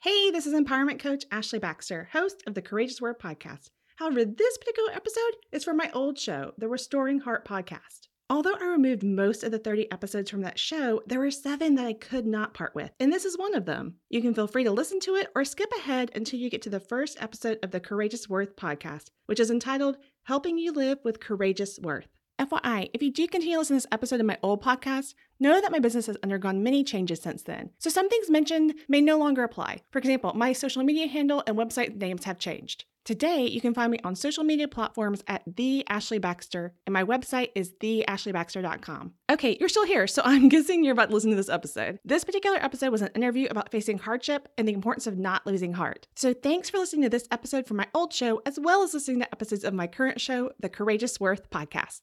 Hey, this is Empowerment Coach Ashley Baxter, host of the Courageous Worth Podcast. However, this particular episode is from my old show, The Restoring Heart Podcast. Although I removed most of the 30 episodes from that show, there were 7 that I could not part with, and this is one of them. You can feel free to listen to it or skip ahead until you get to the first episode of the Courageous Worth podcast, which is entitled, Helping You Live with Courageous Worth. FYI, if you do continue to listen to this episode of my old podcast, know that my business has undergone many changes since then, so some things mentioned may no longer apply. For example, my social media handle and website names have changed. Today, you can find me on social media platforms at The Ashley Baxter, and my website is theashleybaxter.com. Okay, you're still here, so I'm guessing you're about to listen to this episode. This particular episode was an interview about facing hardship and the importance of not losing heart. So thanks for listening to this episode from my old show, as well as listening to episodes of my current show, The Courageous Worth Podcast.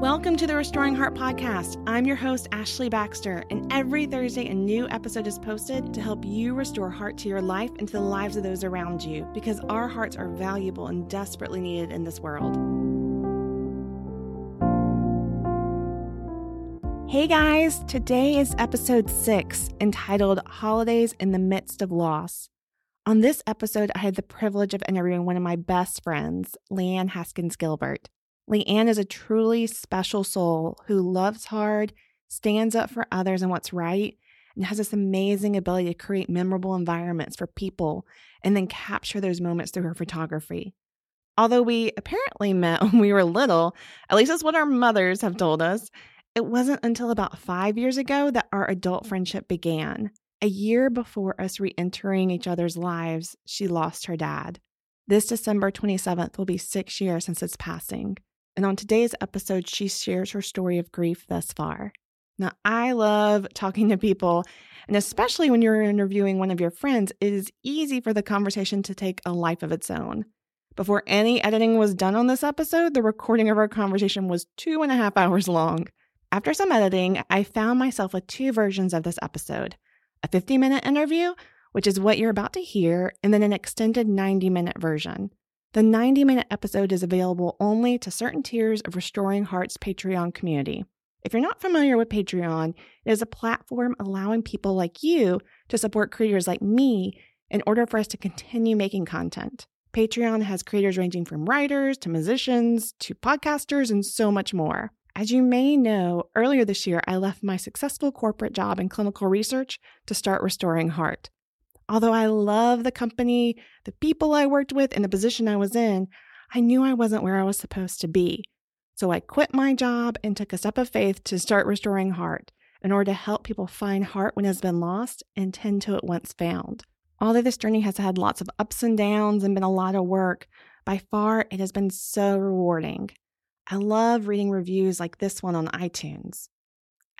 Welcome to the Restoring Heart Podcast. I'm your host, Ashley Baxter, and every Thursday a new episode is posted to help you restore heart to your life and to the lives of those around you, because our hearts are valuable and desperately needed in this world. Hey guys, today is episode 6, entitled Holidays in the Midst of Loss. On this episode, I had the privilege of interviewing one of my best friends, Leanne Haskins-Gilbert. Leanne is a truly special soul who loves hard, stands up for others and what's right, and has this amazing ability to create memorable environments for people and then capture those moments through her photography. Although we apparently met when we were little, at least that's what our mothers have told us, it wasn't until about 5 years ago that our adult friendship began. A year before us re-entering each other's lives, she lost her dad. This December 27th will be 6 years since his passing. And on today's episode, she shares her story of grief thus far. Now, I love talking to people, and especially when you're interviewing one of your friends, it is easy for the conversation to take a life of its own. Before any editing was done on this episode, the recording of our conversation was 2.5 hours long. After some editing, I found myself with 2 versions of this episode, a 50-minute interview, which is what you're about to hear, and then an extended 90-minute version. The 90-minute episode is available only to certain tiers of Restoring Heart's Patreon community. If you're not familiar with Patreon, it is a platform allowing people like you to support creators like me in order for us to continue making content. Patreon has creators ranging from writers to musicians to podcasters and so much more. As you may know, earlier this year, I left my successful corporate job in clinical research to start Restoring Heart. Although I love the company, the people I worked with, and the position I was in, I knew I wasn't where I was supposed to be. So I quit my job and took a step of faith to start Restoring Heart in order to help people find heart when it has been lost and tend to it once found. Although this journey has had lots of ups and downs and been a lot of work, by far it has been so rewarding. I love reading reviews like this one on iTunes.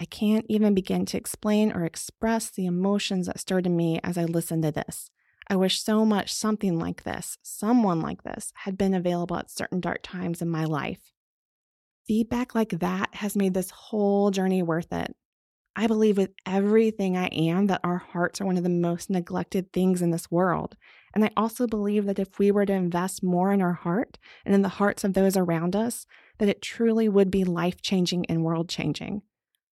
I can't even begin to explain or express the emotions that stirred in me as I listened to this. I wish so much something like this, someone like this, had been available at certain dark times in my life. Feedback like that has made this whole journey worth it. I believe with everything I am that our hearts are one of the most neglected things in this world. And I also believe that if we were to invest more in our heart and in the hearts of those around us, that it truly would be life-changing and world-changing.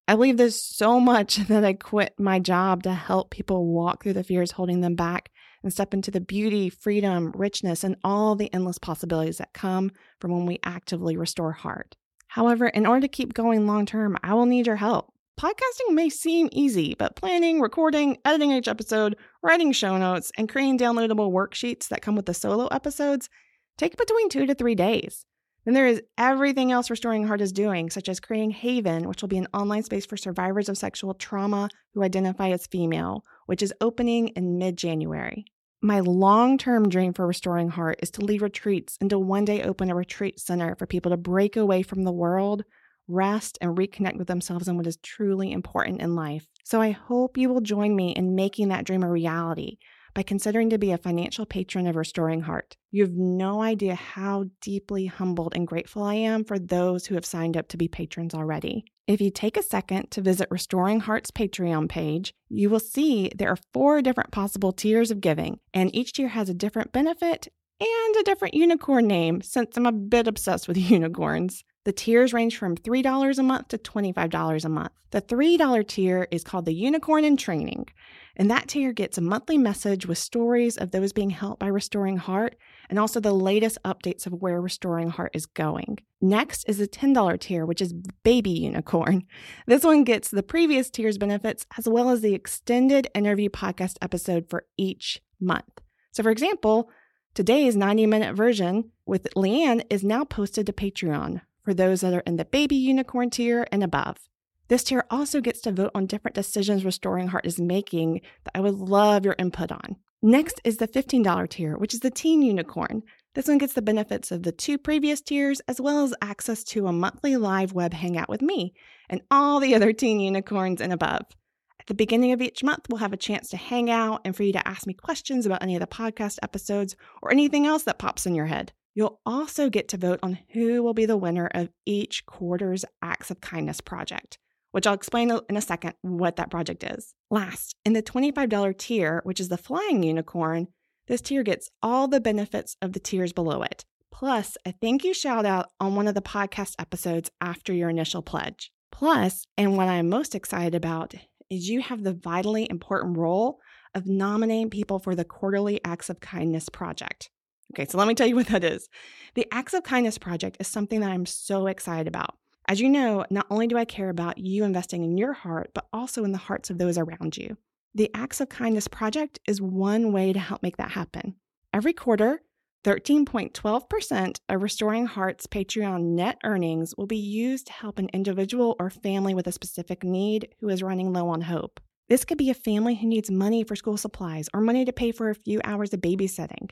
I believe there's so much that I quit my job to help people walk through the fears holding them back and step into the beauty, freedom, richness, and all the endless possibilities that come from when we actively restore heart. However, in order to keep going long term, I will need your help. Podcasting may seem easy, but planning, recording, editing each episode, writing show notes, and creating downloadable worksheets that come with the solo episodes take between 2 to 3 days. Then there is everything else Restoring Heart is doing, such as creating Haven, which will be an online space for survivors of sexual trauma who identify as female, which is opening in mid-January. My long-term dream for Restoring Heart is to lead retreats and to one day open a retreat center for people to break away from the world, rest, and reconnect with themselves and what is truly important in life. So I hope you will join me in making that dream a reality by considering to be a financial patron of Restoring Heart. You have no idea how deeply humbled and grateful I am for those who have signed up to be patrons already. If you take a second to visit Restoring Heart's Patreon page, you will see there are 4 different possible tiers of giving, and each tier has a different benefit and a different unicorn name, since I'm a bit obsessed with unicorns. The tiers range from $3 a month to $25 a month. The $3 tier is called the Unicorn in Training, and that tier gets a monthly message with stories of those being helped by Restoring Heart and also the latest updates of where Restoring Heart is going. Next is the $10 tier, which is Baby Unicorn. This one gets the previous tier's benefits as well as the extended interview podcast episode for each month. So for example, today's 90-minute version with Leanne is now posted to Patreon for those that are in the Baby Unicorn tier and above. This tier also gets to vote on different decisions Restoring Heart is making that I would love your input on. Next is the $15 tier, which is the Teen Unicorn. This one gets the benefits of the two previous tiers, as well as access to a monthly live web hangout with me and all the other Teen Unicorns and above. At the beginning of each month, we'll have a chance to hang out and for you to ask me questions about any of the podcast episodes or anything else that pops in your head. You'll also get to vote on who will be the winner of each quarter's Acts of Kindness project, which I'll explain in a second what that project is. Last, in the $25 tier, which is the Flying Unicorn, this tier gets all the benefits of the tiers below it, plus a thank you shout out on one of the podcast episodes after your initial pledge. Plus, and what I'm most excited about, is you have the vitally important role of nominating people for the quarterly Acts of Kindness project. Okay, so let me tell you what that is. The Acts of Kindness Project is something that I'm so excited about. As you know, not only do I care about you investing in your heart, but also in the hearts of those around you. The Acts of Kindness Project is one way to help make that happen. Every quarter, 13.12% of Restoring Heart's Patreon net earnings will be used to help an individual or family with a specific need who is running low on hope. This could be a family who needs money for school supplies or money to pay for a few hours of babysitting.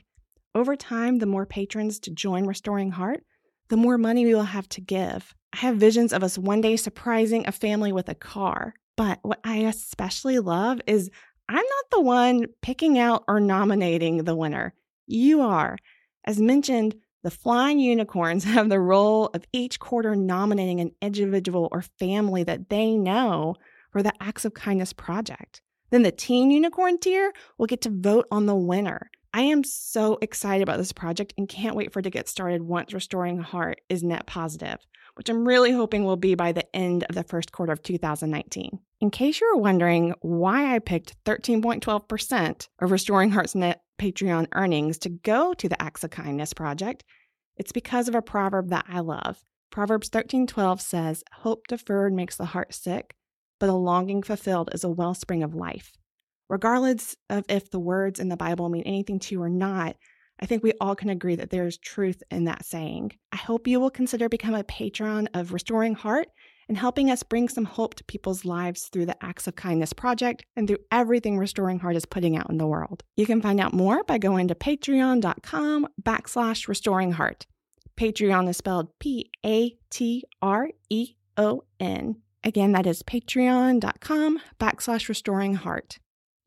Over time, the more patrons to join Restoring Heart, the more money we will have to give. I have visions of us one day surprising a family with a car, but what I especially love is I'm not the one picking out or nominating the winner. You are. As mentioned, the Flying Unicorns have the role of each quarter nominating an individual or family that they know for the Acts of Kindness project. Then the Teen Unicorn tier will get to vote on the winner. I am so excited about this project and can't wait for it to get started once Restoring Heart is net positive, which I'm really hoping will be by the end of the first quarter of 2019. In case you were wondering why I picked 13.12% of Restoring Heart's net Patreon earnings to go to the Acts of Kindness project, it's because of a proverb that I love. Proverbs 13:12 says, "Hope deferred makes the heart sick, but a longing fulfilled is a wellspring of life." Regardless of if the words in the Bible mean anything to you or not, I think we all can agree that there's truth in that saying. I hope you will consider becoming a patron of Restoring Heart and helping us bring some hope to people's lives through the Acts of Kindness Project and through everything Restoring Heart is putting out in the world. You can find out more by going to patreon.com/restoringheart. Patreon is spelled Patreon. Again, that is patreon.com/restoringheart.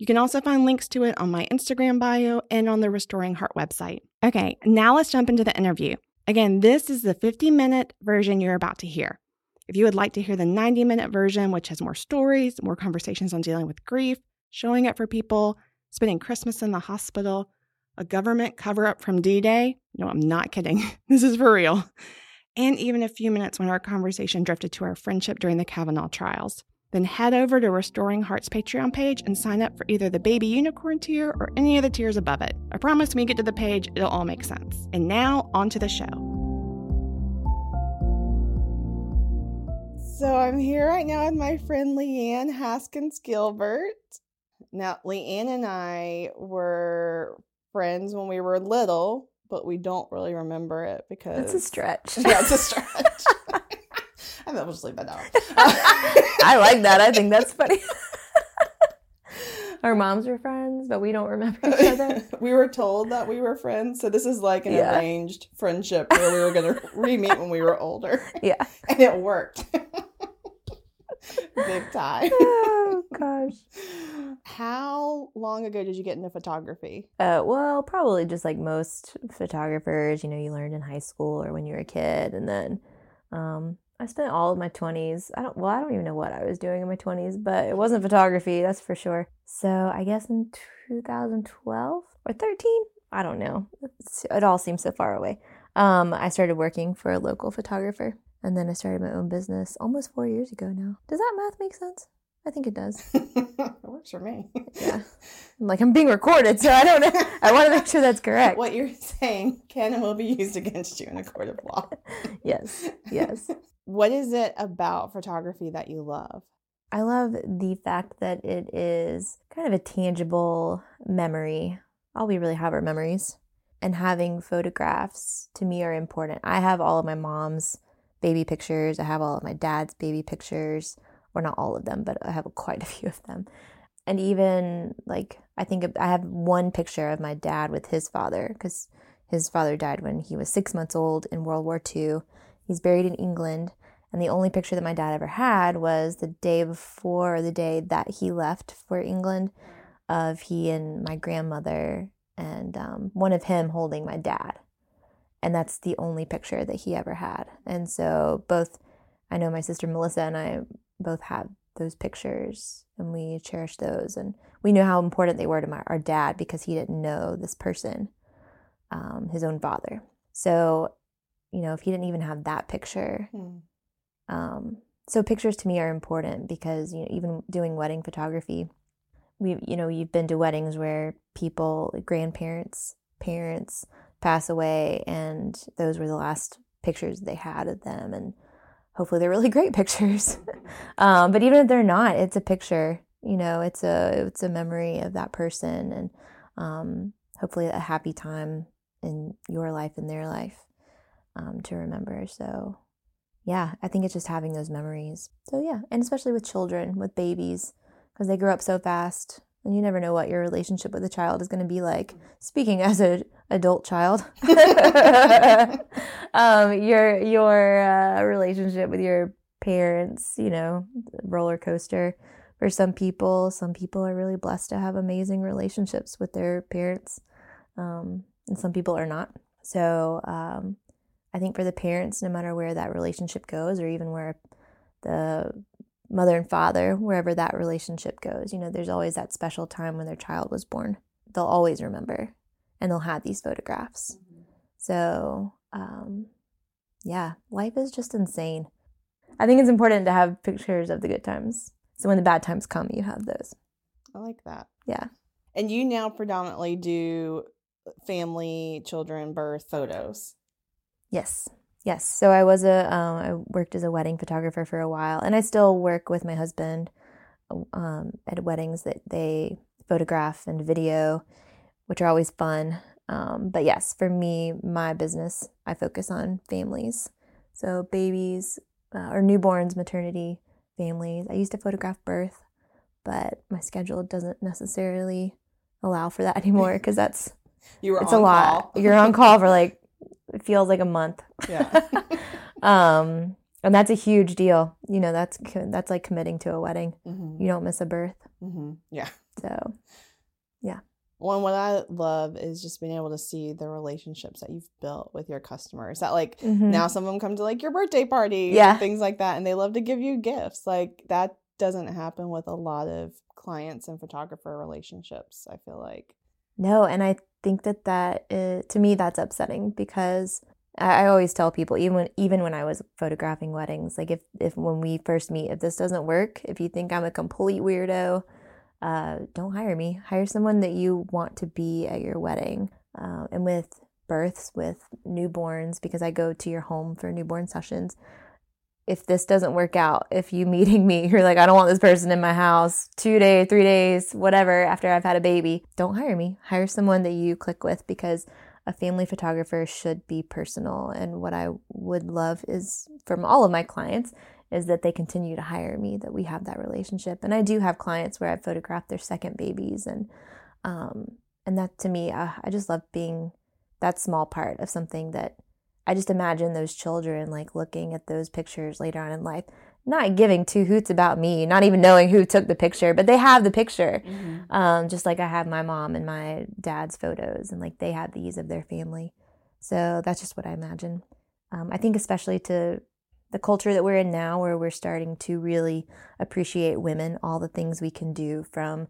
You can also find links to it on my Instagram bio and on the Restoring Heart website. Okay, now let's jump into the interview. Again, this is the 50-minute version you're about to hear. If you would like to hear the 90-minute version, which has more stories, more conversations on dealing with grief, showing up for people, spending Christmas in the hospital, a government cover-up from D-Day. No, I'm not kidding. This is for real. And even a few minutes when our conversation drifted to our friendship during the Kavanaugh trials. Then head over to Restoring Heart's Patreon page and sign up for either the Baby Unicorn tier or any of the tiers above it. I promise when you get to the page, it'll all make sense. And now, on to the show. So I'm here right now with my friend Leanne Haskins-Gilbert. Now, Leanne and I were friends when we were little, but we don't really remember it because... It's a stretch. Yeah, it's a stretch. I mean, we'll just leave that out. I like that. I think that's funny. Our moms were friends, but we don't remember each other. We were told that we were friends. So this is like an arranged friendship where we were going to re-meet when we were older. Yeah. And it worked. Big time. Oh, gosh. How long ago did you get into photography? Well, probably just like most photographers, you know, you learned in high school or when you were a kid. And then... I spent all of my 20s. I don't even know what I was doing in my 20s, but it wasn't photography, that's for sure. So I guess in 2012 or 13, I don't know. It all seems so far away. I started working for a local photographer And then I started my own business almost 4 years ago now. Does that math make sense? I think it does. It works for me. Yeah. I'm like, I'm being recorded, so I don't know. I want to make sure that's correct. What you're saying can and will be used against you in a court of law. Yes. Yes. What is it about photography that you love? I love the fact that it is kind of a tangible memory. All we really have are memories. And having photographs, to me, are important. I have all of my mom's baby pictures. I have all of my dad's baby pictures. Well, not all of them, but I have quite a few of them. And even, like, I think I have one picture of my dad with his father, because his father died when he was 6 months old in World War II. He's buried in England. And the only picture that my dad ever had was the day before, or the day that he left for England, of he and my grandmother, and one of him holding my dad. And that's the only picture that he ever had. And so both, I know my sister Melissa and I both have those pictures, and we cherish those. And we knew how important they were to our dad, because he didn't know this person, his own father. So, you know, if he didn't even have that picture. So pictures to me are important, because, you know, even doing wedding photography, you've been to weddings where people, grandparents, parents pass away, and those were the last pictures they had of them, and hopefully they're really great pictures. But even if they're not, it's a picture, you know, it's a memory of that person, and hopefully a happy time in your life and their life to remember. So yeah, I think it's just having those memories. So yeah, and especially with children, with babies, because they grow up so fast, and you never know what your relationship with a child is going to be like. Speaking as an adult child, your relationship with your parents, you know, roller coaster. For some people are really blessed to have amazing relationships with their parents, and some people are not. So I think for the parents, no matter where that relationship goes, or even where the mother and father, wherever that relationship goes, you know, there's always that special time when their child was born. They'll always remember, and they'll have these photographs. So, yeah, life is just insane. I think it's important to have pictures of the good times, so when the bad times come, you have those. I like that. Yeah. And you now predominantly do family, children, birth photos. Yes. Yes. So I worked as a wedding photographer for a while, and I still work with my husband at weddings that they photograph and video, which are always fun. But yes, for me, my business, I focus on families. So babies or newborns, maternity, families. I used to photograph birth, but my schedule doesn't necessarily allow for that anymore, because that's it's a lot. You're on call for like, it feels like a month. Yeah. And that's a huge deal. You know, that's like committing to a wedding. Mm-hmm. You don't miss a birth. Mm-hmm. Yeah. So, yeah. Well, and what I love is just being able to see the relationships that you've built with your customers. That, like, mm-hmm. now some of them come to, like, your birthday party. Yeah. And things like that. And they love to give you gifts. Like, that doesn't happen with a lot of clients and photographer relationships, I feel like. No, and I think that is, to me, that's upsetting, because I always tell people, even when I was photographing weddings, like, if when we first meet, if this doesn't work, if you think I'm a complete weirdo, don't hire me. Hire someone that you want to be at your wedding. And with births, with newborns, because I go to your home for newborn sessions, if this doesn't work out, if you meeting me, you're like, I don't want this person in my house 2 days, 3 days, whatever, after I've had a baby, don't hire me. Hire someone that you click with, because a family photographer should be personal. And what I would love is, from all of my clients, is that they continue to hire me, that we have that relationship. And I do have clients where I've photographed their second babies. And that, to me, I just love being that small part of something that, I just imagine those children, like, looking at those pictures later on in life, not giving two hoots about me, not even knowing who took the picture, but they have the picture. Mm-hmm. Just like I have my mom and my dad's photos, and, like, they have these of their family. So that's just what I imagine. I think especially to the culture that we're in now, where we're starting to really appreciate women, all the things we can do, from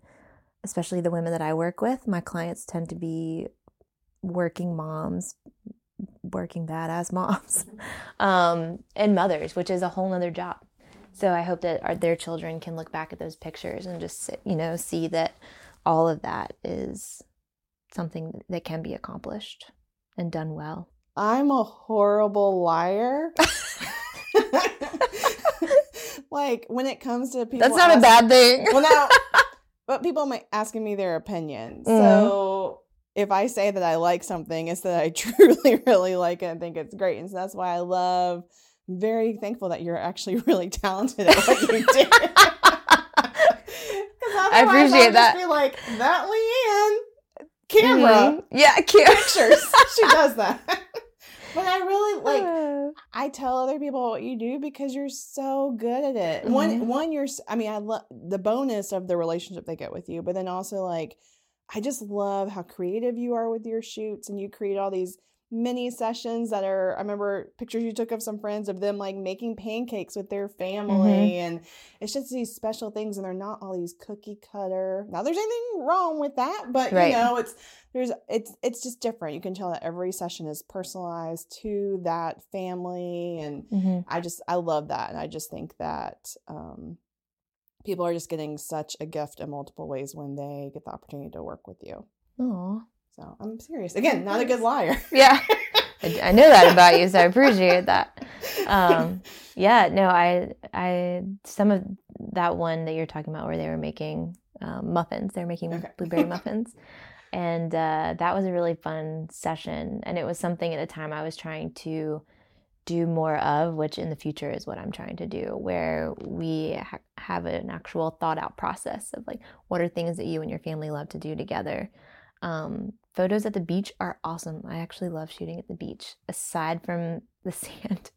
especially the women that I work with. My clients tend to be working moms, working badass moms and mothers, which is a whole other job. So I hope that their children can look back at those pictures and just, you know, see that all of that is something that can be accomplished and done well. I'm a horrible liar. Like, when it comes to people... That's not a bad thing. Well, now, but people might asking me their opinion. So if I say that I like something, it's that I truly, really like it and think it's great. And so that's why I'm very thankful that you're actually really talented at what you do. I appreciate that. Just be like, that Leanne, camera. Mm-hmm. Yeah, pictures. She does that. But I really, I tell other people what you do because you're so good at it. Mm-hmm. One, I love the bonus of the relationship they get with you, but then also, I just love how creative you are with your shoots, and you create all these mini sessions that are, I remember pictures you took of some friends of them, making pancakes with their family, and it's just these special things, and they're not all these cookie cutter. Now, there's anything wrong with that, but, right. It's just different. You can tell that every session is personalized to that family, and I love that, and I just think that people are just getting such a gift in multiple ways when they get the opportunity to work with you. Aww. So I'm serious. Again, not a good liar. Yeah. I know that about you, so I appreciate that. I some of that one that you're talking about where they were making muffins. They're making blueberry muffins. And that was a really fun session. And it was something at the time I was trying to do more of, which in the future is what I'm trying to do, where we have an actual thought out process of what are things that you and your family love to do together. Photos at the beach are awesome. I actually love shooting at the beach, aside from the sand.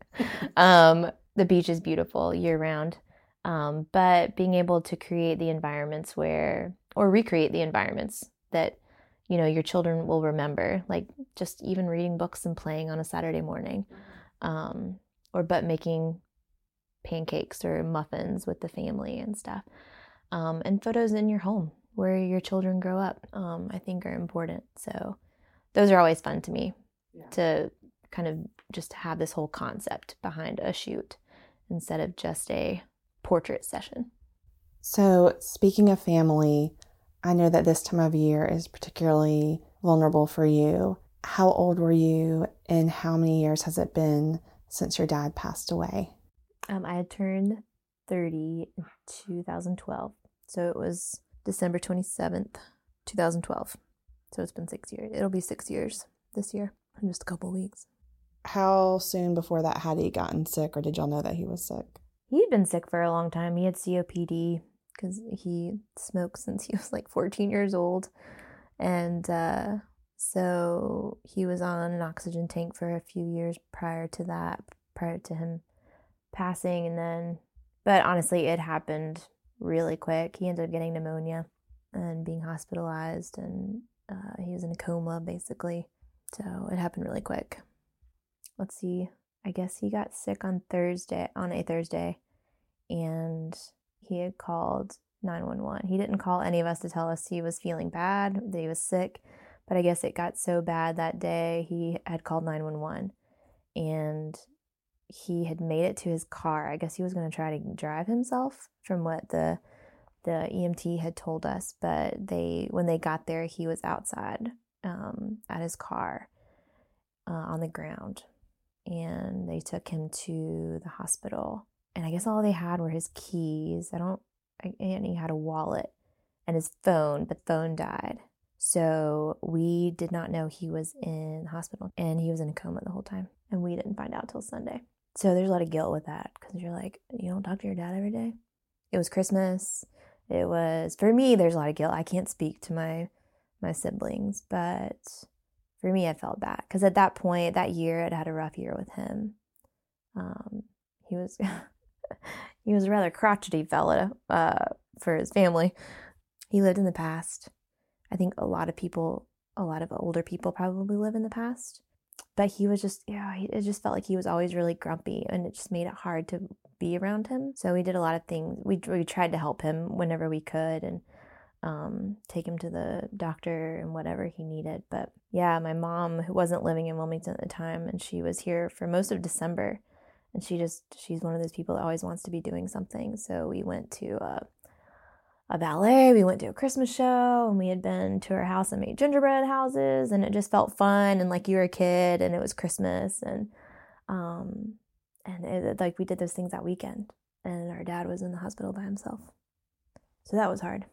The beach is beautiful year round. But being able to create the environments or recreate the environments that, your children will remember, just even reading books and playing on a Saturday morning, but making pancakes or muffins with the family and stuff, and photos in your home where your children grow up, I think are important. So those are always fun to me, to kind of just have this whole concept behind a shoot instead of just a portrait session. So speaking of family, I know that this time of year is particularly vulnerable for you. How old were you and how many years has it been since your dad passed away? I had turned 30 in 2012. So it was... December 27th, 2012. So it's been 6 years. It'll be 6 years this year in just a couple weeks. How soon before that had he gotten sick, or did y'all know that he was sick? He'd been sick for a long time. He had COPD because he smoked since he was 14 years old. And so he was on an oxygen tank for a few years prior to him passing. And then, but honestly, it happened really quick. He ended up getting pneumonia and being hospitalized, and he was in a coma basically. So it happened really quick. Let's see. I guess he got sick on a Thursday, and he had called 911. He didn't call any of us to tell us he was feeling bad, that he was sick, but I guess it got so bad that day he had called 911, and he had made it to his car. I guess he was going to try to drive himself, from what the EMT had told us. But when they got there, he was outside at his car on the ground. And they took him to the hospital. And I guess all they had were his keys. And he had a wallet and his phone, but the phone died. So we did not know he was in the hospital. And he was in a coma the whole time. And we didn't find out till Sunday. So there's a lot of guilt with that, because you're you don't talk to your dad every day. It was Christmas. It was, for me, there's a lot of guilt. I can't speak to my siblings, but for me, I felt bad. Because at that point, that year, I'd had a rough year with him. He was he was a rather crotchety fella for his family. He lived in the past. I think a lot of older people probably live in the past. But he was just, it just felt like he was always really grumpy, and it just made it hard to be around him. So we did a lot of things. We tried to help him whenever we could, and take him to the doctor and whatever he needed. But yeah, my mom, who wasn't living in Wilmington at the time, and she was here for most of December, and she's one of those people that always wants to be doing something. So we went to a ballet, we went to a Christmas show, and we had been to her house and made gingerbread houses, and it just felt fun, and like you were a kid and it was Christmas, and it, like, we did those things that weekend, and our dad was in the hospital by himself. So that was hard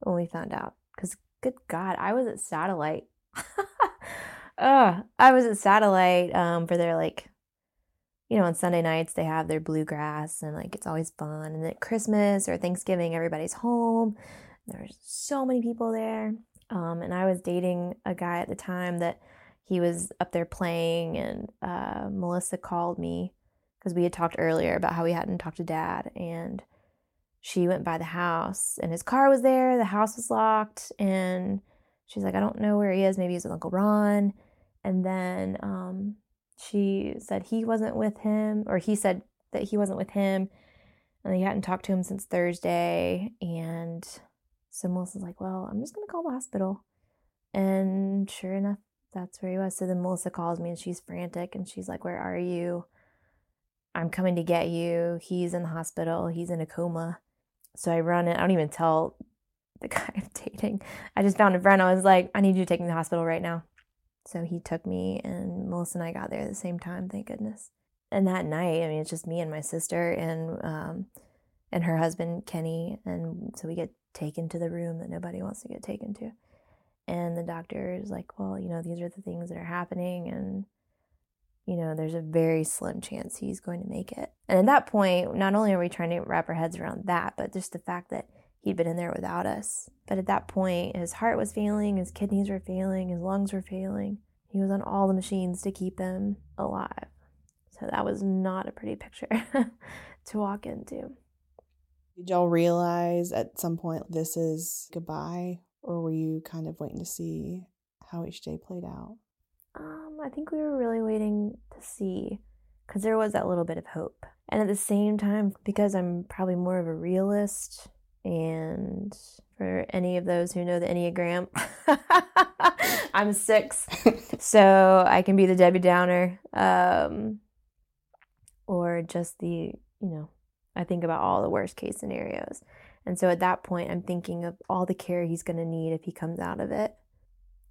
when we found out, because good God, I was at Satellite. I was at Satellite for their, like, you know, on Sunday nights they have their bluegrass, and like it's always fun. And then at Christmas or Thanksgiving, everybody's home. There were so many people there. And I was dating a guy at the time that he was up there playing, and Melissa called me because we had talked earlier about how we hadn't talked to Dad, and she went by the house, and his car was there. The house was locked, and she's like, I don't know where he is. Maybe he's with Uncle Ron. And then she said he wasn't with him, or he said that he wasn't with him, and he hadn't talked to him since Thursday. And so Melissa's like, well, I'm just going to call the hospital. And sure enough, that's where he was. So then Melissa calls me, and she's frantic, and she's like, where are you? I'm coming to get you. He's in the hospital. He's in a coma. So I run it. I don't even tell the guy I'm dating. I just found a friend. I was like, I need you to take me to the hospital right now. So he took me, and Melissa and I got there at the same time, thank goodness. And that night, I mean, it's just me and my sister and her husband, Kenny. And so we get taken to the room that nobody wants to get taken to. And the doctor is like, well, you know, these are the things that are happening, and, you know, there's a very slim chance he's going to make it. And at that point, not only are we trying to wrap our heads around that, but just the fact that he'd been in there without us. But at that point, his heart was failing, his kidneys were failing, his lungs were failing. He was on all the machines to keep him alive. So that was not a pretty picture to walk into. Did y'all realize at some point this is goodbye, or were you kind of waiting to see how each day played out? I think we were really waiting to see, because there was that little bit of hope. And at the same time, because I'm probably more of a realist, and for any of those who know the Enneagram, I'm 6, so I can be the Debbie Downer, or just the, you know, I think about all the worst case scenarios. And so at that point, I'm thinking of all the care he's going to need if he comes out of it.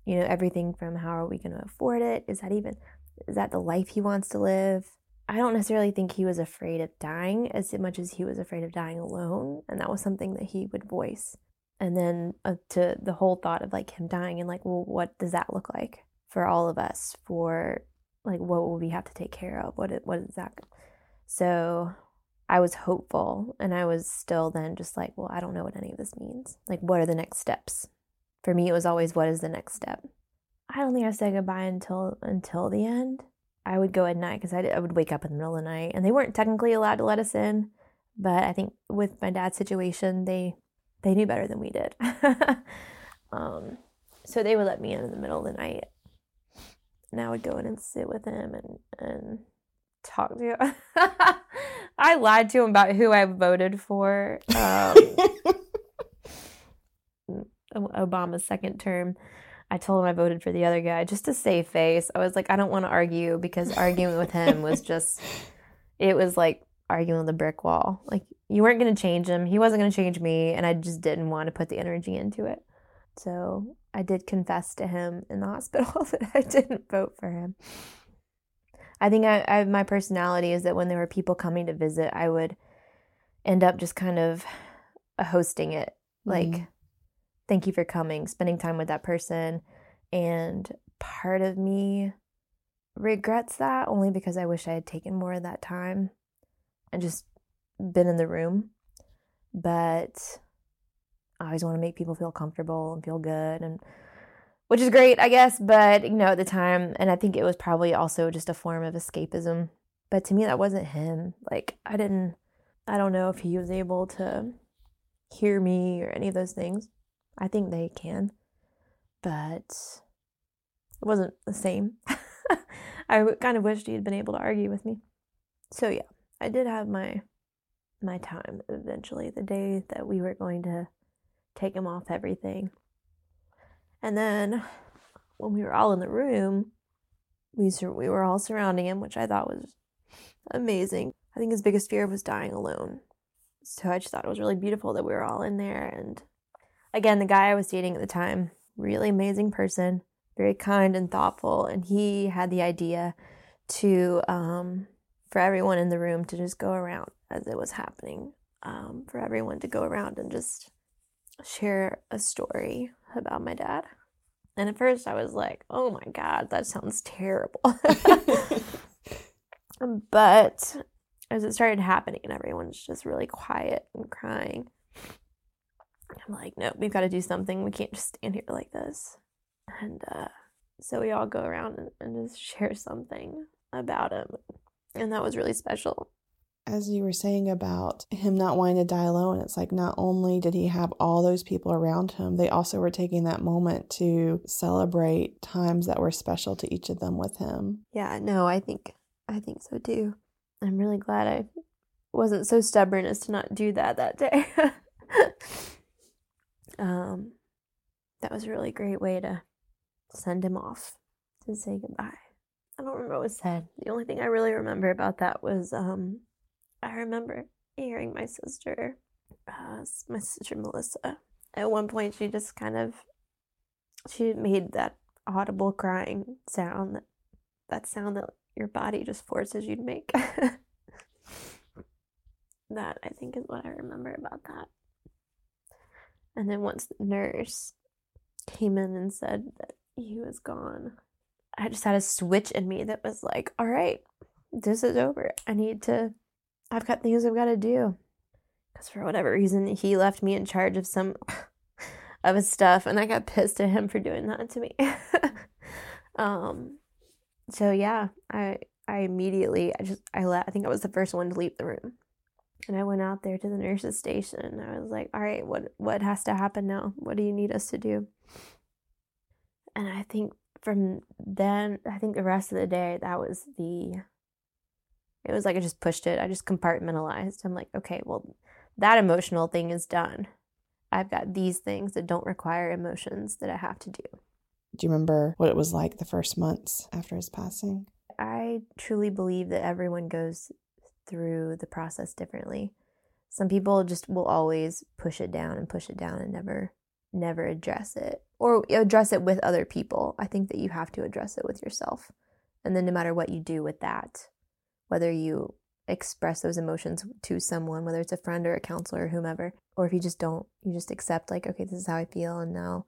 You know, everything from how are we going to afford it? Is that the life he wants to live? I don't necessarily think he was afraid of dying as much as he was afraid of dying alone. And that was something that he would voice. And then to the whole thought of like him dying, and like, well, what does that look like for all of us? For like, what will we have to take care of? What is that? So I was hopeful, and I was still then just like, well, I don't know what any of this means. Like, what are the next steps? For me, it was always, what is the next step? I don't think I said goodbye until the end. I would go at night, because I would wake up in the middle of the night, and they weren't technically allowed to let us in, but I think with my dad's situation, they knew better than we did. So they would let me in the middle of the night, and I would go in and sit with him and talk to him. I lied to him about who I voted for. Obama's second term. I told him I voted for the other guy just to save face. I was like, I don't want to argue, because arguing with him was just, it was like arguing with a brick wall. Like, you weren't going to change him. He wasn't going to change me. And I just didn't want to put the energy into it. So I did confess to him in the hospital that I didn't vote for him. I think I my personality is that when there were people coming to visit, I would end up just kind of hosting it. Like, thank you for coming, spending time with that person. And part of me regrets that, only because I wish I had taken more of that time and just been in the room. But I always want to make people feel comfortable and feel good, and which is great, I guess. But, you know, at the time, and I think it was probably also just a form of escapism. But to me, that wasn't him. Like, I don't know if he was able to hear me or any of those things. I think they can, but it wasn't the same. I kind of wished he had been able to argue with me. So yeah, I did have my time eventually, the day that we were going to take him off everything. And then when we were all in the room, we were all surrounding him, which I thought was amazing. I think his biggest fear was dying alone. So I just thought it was really beautiful that we were all in there. And again, the guy I was dating at the time, really amazing person, very kind and thoughtful. And he had the idea to, for everyone in the room to just go around as it was happening, for everyone to go around and just share a story about my dad. And at first I was like, oh my God, that sounds terrible. But as it started happening and everyone's just really quiet and crying, I'm like, no, we've got to do something. We can't just stand here like this. And so we all go around and just share something about him. And that was really special. As you were saying about him not wanting to die alone, it's like not only did he have all those people around him, they also were taking that moment to celebrate times that were special to each of them with him. Yeah, no, I think so too. I'm really glad I wasn't so stubborn as to not do that day. That was a really great way to send him off, to say goodbye. I don't remember what was said. The only thing I really remember about that was I remember hearing my sister Melissa. At one point, she made that audible crying sound, that sound that your body just forces you to make. That, I think, is what I remember about that. And then once the nurse came in and said that he was gone, I just had a switch in me that was like, all right, this is over. I've got things I've got to do. Because for whatever reason, he left me in charge of some of his stuff, and I got pissed at him for doing that to me. So yeah, I think I was the first one to leave the room. And I went out there to the nurse's station, and I was like, all right, what has to happen now? What do you need us to do? And I think from then, the rest of the day, it was like I just pushed it. I just compartmentalized. I'm like, okay, well, that emotional thing is done. I've got these things that don't require emotions that I have to do. Do you remember what it was like the first months after his passing? I truly believe that everyone goes through the process differently. Some people just will always push it down and never address it, or address it with other people. I think that you have to address it with yourself. And then no matter what you do with that, whether you express those emotions to someone, whether it's a friend or a counselor or whomever, or if you just don't, you just accept like, okay, this is how I feel, and now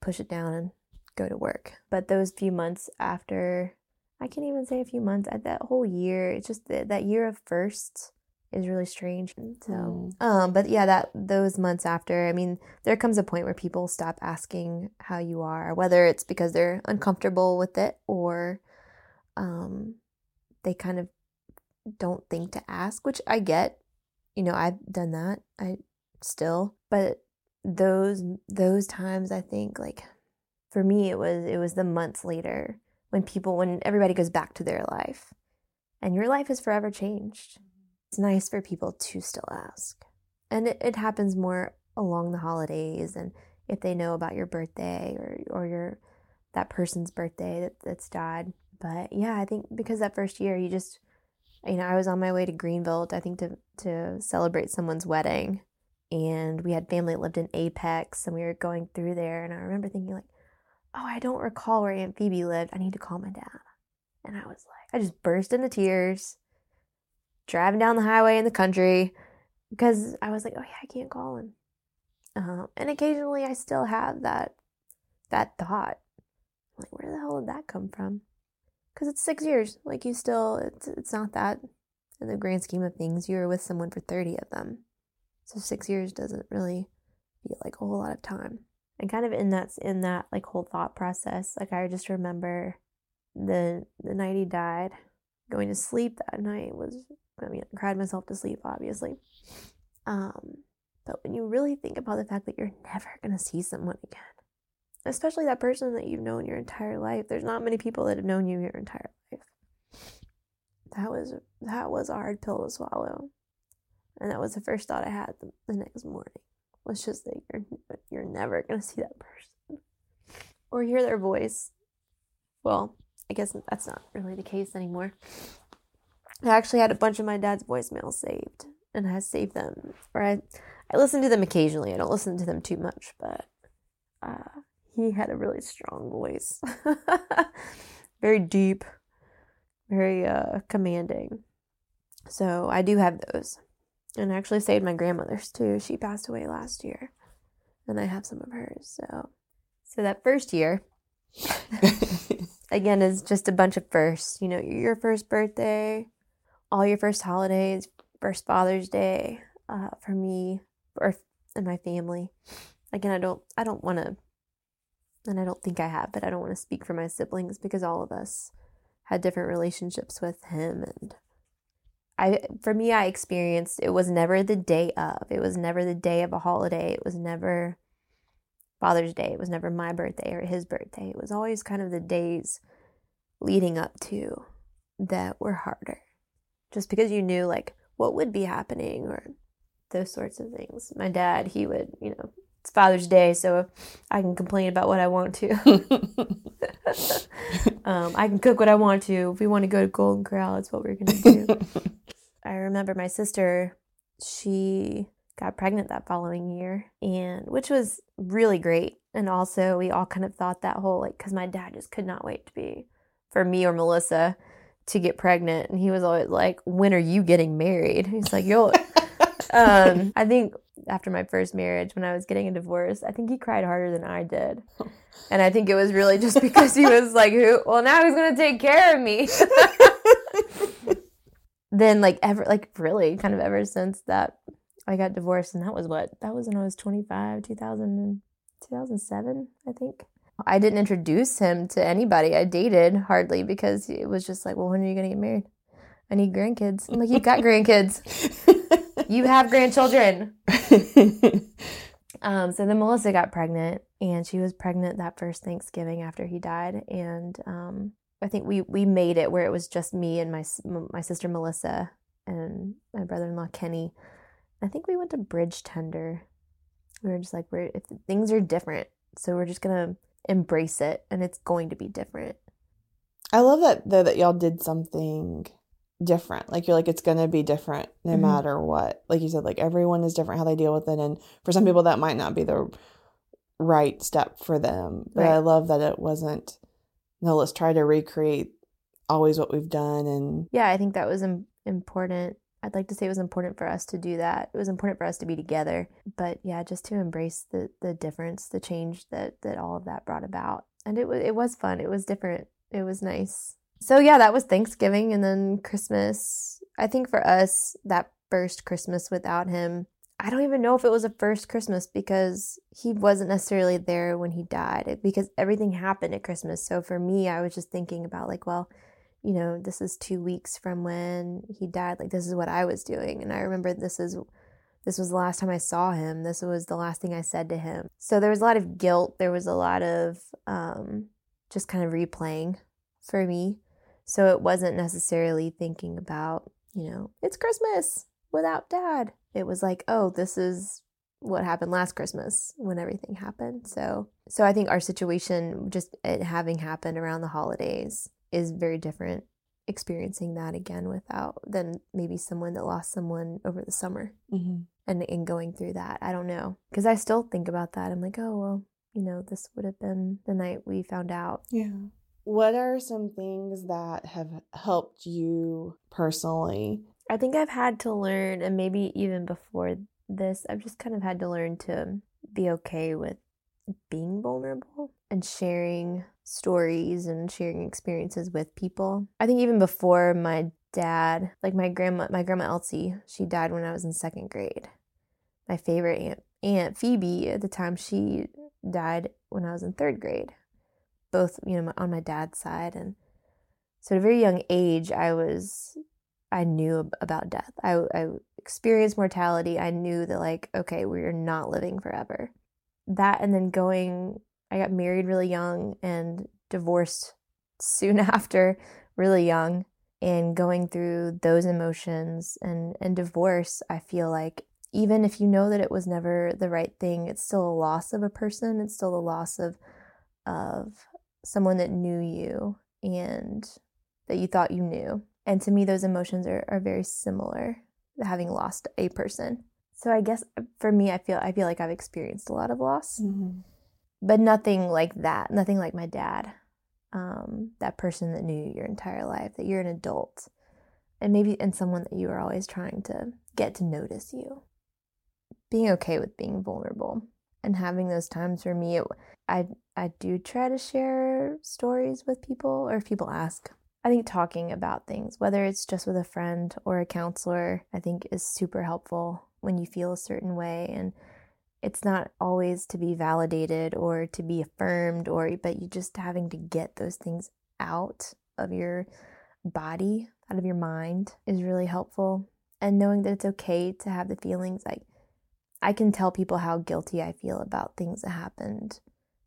push it down and go to work. But those few months after, I can't even say a few months, that whole year, it's just that year of firsts is really strange. So, but yeah, those months after, I mean, there comes a point where people stop asking how you are, whether it's because they're uncomfortable with it or they kind of don't think to ask, which I get. You know, I've done that. But those times, I think, like for me, it was the months later when everybody goes back to their life, and your life is forever changed. It's nice for people to still ask, and it happens more along the holidays, and if they know about your birthday or your that person's birthday that's died. But yeah, I think because that first year you just. You know, I was on my way to Greenville, I think, to celebrate someone's wedding. And we had family that lived in Apex, and we were going through there. And I remember thinking, like, oh, I don't recall where Aunt Phoebe lived. I need to call my dad. And I was like, I just burst into tears, driving down the highway in the country, because I was like, oh, yeah, I can't call him. And occasionally I still have that thought. I'm like, where the hell did that come from? Because it's 6 years, like you still, it's not that in the grand scheme of things. You were with someone for 30 of them. So 6 years doesn't really feel like a whole lot of time. And kind of in that like whole thought process, like I just remember the night he died, going to sleep that night I cried myself to sleep, obviously. But when you really think about the fact that you're never going to see someone again, especially that person that you've known your entire life. There's not many people that have known you your entire life. That was a hard pill to swallow. And that was the first thought I had the next morning. was just like, you're never going to see that person or hear their voice. Well, I guess that's not really the case anymore. I actually had a bunch of my dad's voicemails saved, and I saved them, or I listen to them occasionally. I don't listen to them too much, but he had a really strong voice, very deep, very commanding. So I do have those, and I actually saved my grandmother's too. She passed away last year, and I have some of hers. So that first year, again, is just a bunch of firsts. You know, your first birthday, all your first holidays, first Father's Day, for me, and my family. Again, I don't want to, and I don't think I have, but I don't want to speak for my siblings because all of us had different relationships with him. And I experienced, it was never the day of. It was never the day of a holiday. It was never Father's Day. It was never my birthday or his birthday. It was always kind of the days leading up to that were harder. Just because you knew, like, what would be happening or those sorts of things. My dad, he would, you know, it's Father's Day, so I can complain about what I want to. I can cook what I want to. If we want to go to Golden Corral, it's what we're going to do. I remember my sister, she got pregnant that following year, and which was really great. And also we all kind of thought that whole, like, because my dad just could not wait for me or Melissa to get pregnant. And he was always like, when are you getting married? He's like, you'll... I think after my first marriage, when I was getting a divorce, I think he cried harder than I did. And I think it was really just because he was like, well, now he's going to take care of me. Then ever since that I got divorced, and that was when I was 25, 2007, I think. I didn't introduce him to anybody I dated hardly because it was just like, well, when are you going to get married? I need grandkids. I'm like, you've got grandkids. You have grandchildren. So then Melissa got pregnant, and she was pregnant that first Thanksgiving after he died. And I think we made it where it was just me and my sister Melissa and my brother-in-law Kenny. I think we went to Bridge Tender. We were just like, if things are different, so we're just going to embrace it, and it's going to be different. I love that, though, that y'all did something different. Like, you're like, it's gonna be different no mm-hmm. matter what. Like you said, like, everyone is different how they deal with it, and for some people that might not be the right step for them, but right. I love that it wasn't, no, let's try to recreate always what we've done. And yeah, I think that was important. I'd like to say it was important for us to do that. It was important for us to be together, but yeah, just to embrace the difference, the change that all of that brought about. And it was fun. It was different. It was nice. So yeah, that was Thanksgiving, and then Christmas. I think for us, that first Christmas without him, I don't even know if it was a first Christmas because he wasn't necessarily there when he died, because everything happened at Christmas. So for me, I was just thinking about, like, well, you know, this is 2 weeks from when he died. Like, this is what I was doing. And I remember this was the last time I saw him. This was the last thing I said to him. So there was a lot of guilt. There was a lot of just kind of replaying for me. So it wasn't necessarily thinking about, you know, it's Christmas without Dad. It was like, oh, this is what happened last Christmas when everything happened. So I think our situation, just it having happened around the holidays, is very different experiencing that again without than maybe someone that lost someone over the summer mm-hmm. and going through that. I don't know. Because I still think about that. I'm like, oh, well, you know, this would have been the night we found out. Yeah. What are some things that have helped you personally? I think I've had to learn, and maybe even before this, I've just kind of had to learn to be okay with being vulnerable and sharing stories and sharing experiences with people. I think even before my dad, like my grandma Elsie, she died when I was in second grade. My favorite aunt Phoebe at the time, she died when I was in third grade. Both, you know, on my dad's side. And so at a very young age, I knew about death. I experienced mortality. I knew that, like, okay, we're not living forever. That, and then I got married really young and divorced soon after, really young, and going through those emotions and divorce, I feel like even if you know that it was never the right thing, it's still a loss of a person. It's still a loss of someone that knew you and that you thought you knew. And to me, those emotions are very similar, having lost a person. So I guess for me, I feel like I've experienced a lot of loss, mm-hmm. but nothing like that, nothing like my dad, that person that knew you your entire life, that you're an adult, and someone that you are always trying to get to notice you. Being okay with being vulnerable and having those times for me, I do try to share stories with people, or if people ask. I think talking about things, whether it's just with a friend or a counselor, I think is super helpful when you feel a certain way, and it's not always to be validated or to be affirmed, but you just having to get those things out of your body, out of your mind, is really helpful. And knowing that it's okay to have the feelings. Like, I can tell people how guilty I feel about things that happened,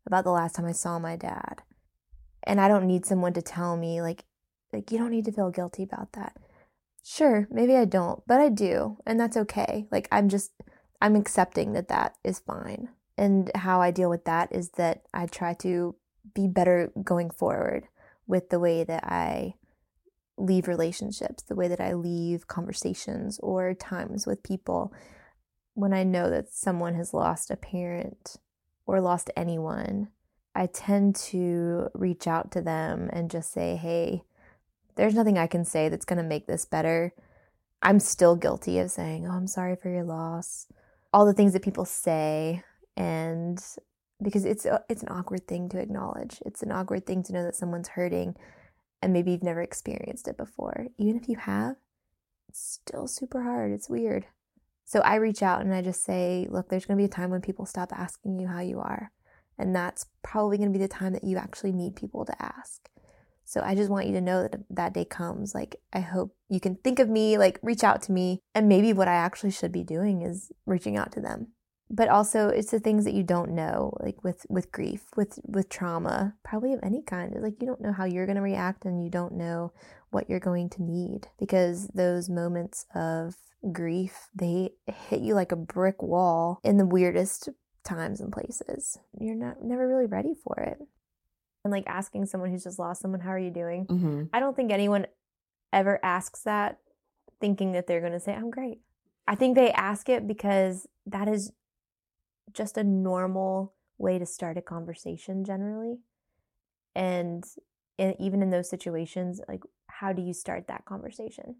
about the last time I saw my dad. And I don't need someone to tell me, like you don't need to feel guilty about that. Sure, maybe I don't, but I do, and that's okay. Like, I'm accepting that is fine. And how I deal with that is that I try to be better going forward with the way that I leave relationships, the way that I leave conversations or times with people. When I know that someone has lost a parent or lost anyone, I tend to reach out to them and just say, hey, there's nothing I can say that's going to make this better. I'm still guilty of saying, oh, I'm sorry for your loss. All the things that people say, and because it's an awkward thing to acknowledge. It's an awkward thing to know that someone's hurting and maybe you've never experienced it before. Even if you have, it's still super hard. It's weird. So I reach out and I just say, look, there's going to be a time when people stop asking you how you are. And that's probably going to be the time that you actually need people to ask. So I just want you to know that that day comes. Like, I hope you can think of me, like, reach out to me. And maybe what I actually should be doing is reaching out to them. But also, it's the things that you don't know, like with grief, with trauma, probably of any kind. It's like, you don't know how you're going to react, and you don't know what you're going to need, because those moments of grief, they hit you like a brick wall in the weirdest times and places. You're never really ready for it. And like asking someone who's just lost someone, how are you doing? Mm-hmm. I don't think anyone ever asks that thinking that they're going to say, I'm great. I think they ask it because that is just a normal way to start a conversation generally. And even in those situations, like, how do you start that conversation?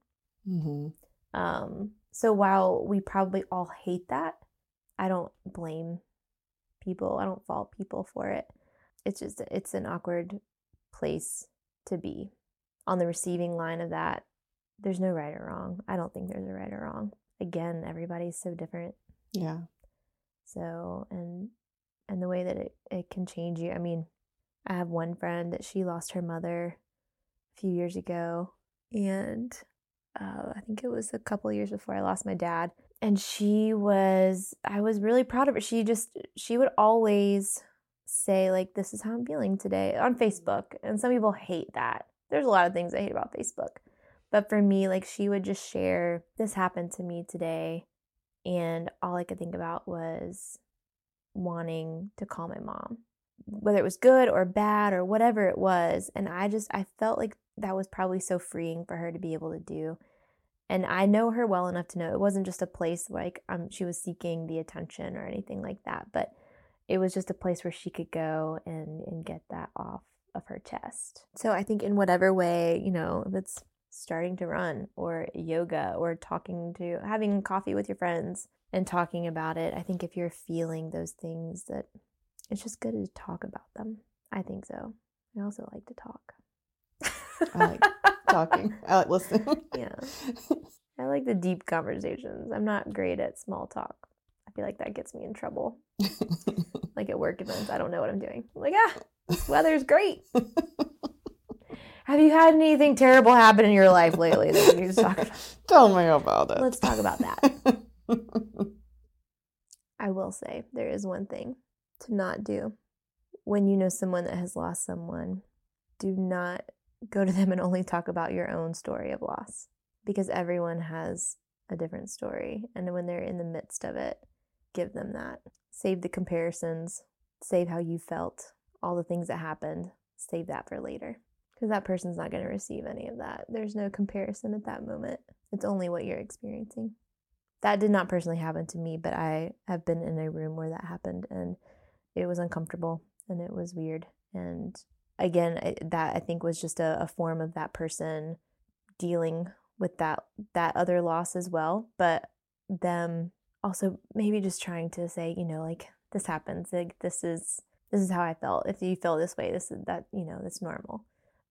Mm-hmm. So while we probably all hate that, I don't blame people. I don't fault people for it. It's an awkward place to be on the receiving line of that. There's no right or wrong. I don't think there's a right or wrong. Again, everybody's so different. Yeah. So, and the way that it can change you. I mean, I have one friend that she lost her mother a few years ago, and I think it was a couple of years before I lost my dad. And I was really proud of her. She would always say, like, this is how I'm feeling today on Facebook. And some people hate that. There's a lot of things I hate about Facebook. But for me, like, she would just share, this happened to me today. And all I could think about was wanting to call my mom, whether it was good or bad or whatever it was. And I felt like that was probably so freeing for her to be able to do. And I know her well enough to know it wasn't just a place like she was seeking the attention or anything like that, but it was just a place where she could go and get that off of her chest. So I think in whatever way, you know, if it's starting to run or yoga or having coffee with your friends and talking about it, I think if you're feeling those things, that it's just good to talk about them. I think so. I also like to talk. I like talking. I like listening. Yeah. I like the deep conversations. I'm not great at small talk. I feel like that gets me in trouble. Like at work events, I don't know what I'm doing. I'm like, this weather's great. Have you had anything terrible happen in your life lately that we need to talk about? Tell me about it. Let's talk about that. I will say there is one thing to not do when you know someone that has lost someone. Do not go to them and only talk about your own story of loss, because everyone has a different story. And when they're in the midst of it, give them that. Save the comparisons, save how you felt, all the things that happened, save that for later. Because that person's not going to receive any of that. There's no comparison at that moment. It's only what you're experiencing. That did not personally happen to me, but I have been in a room where that happened, and it was uncomfortable and it was weird. And again, that I think was just a form of that person dealing with that other loss as well, but them also maybe just trying to say, you know, like, this happens, like, this is how I felt. If you feel this way, this is that, you know, that's normal.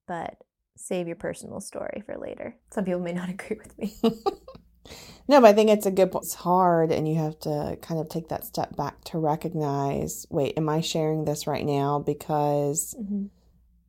But save your personal story for later. Some people may not agree with me. No, but I think it's a good point. It's hard, and you have to kind of take that step back to recognize, wait, am I sharing this right now because mm-hmm.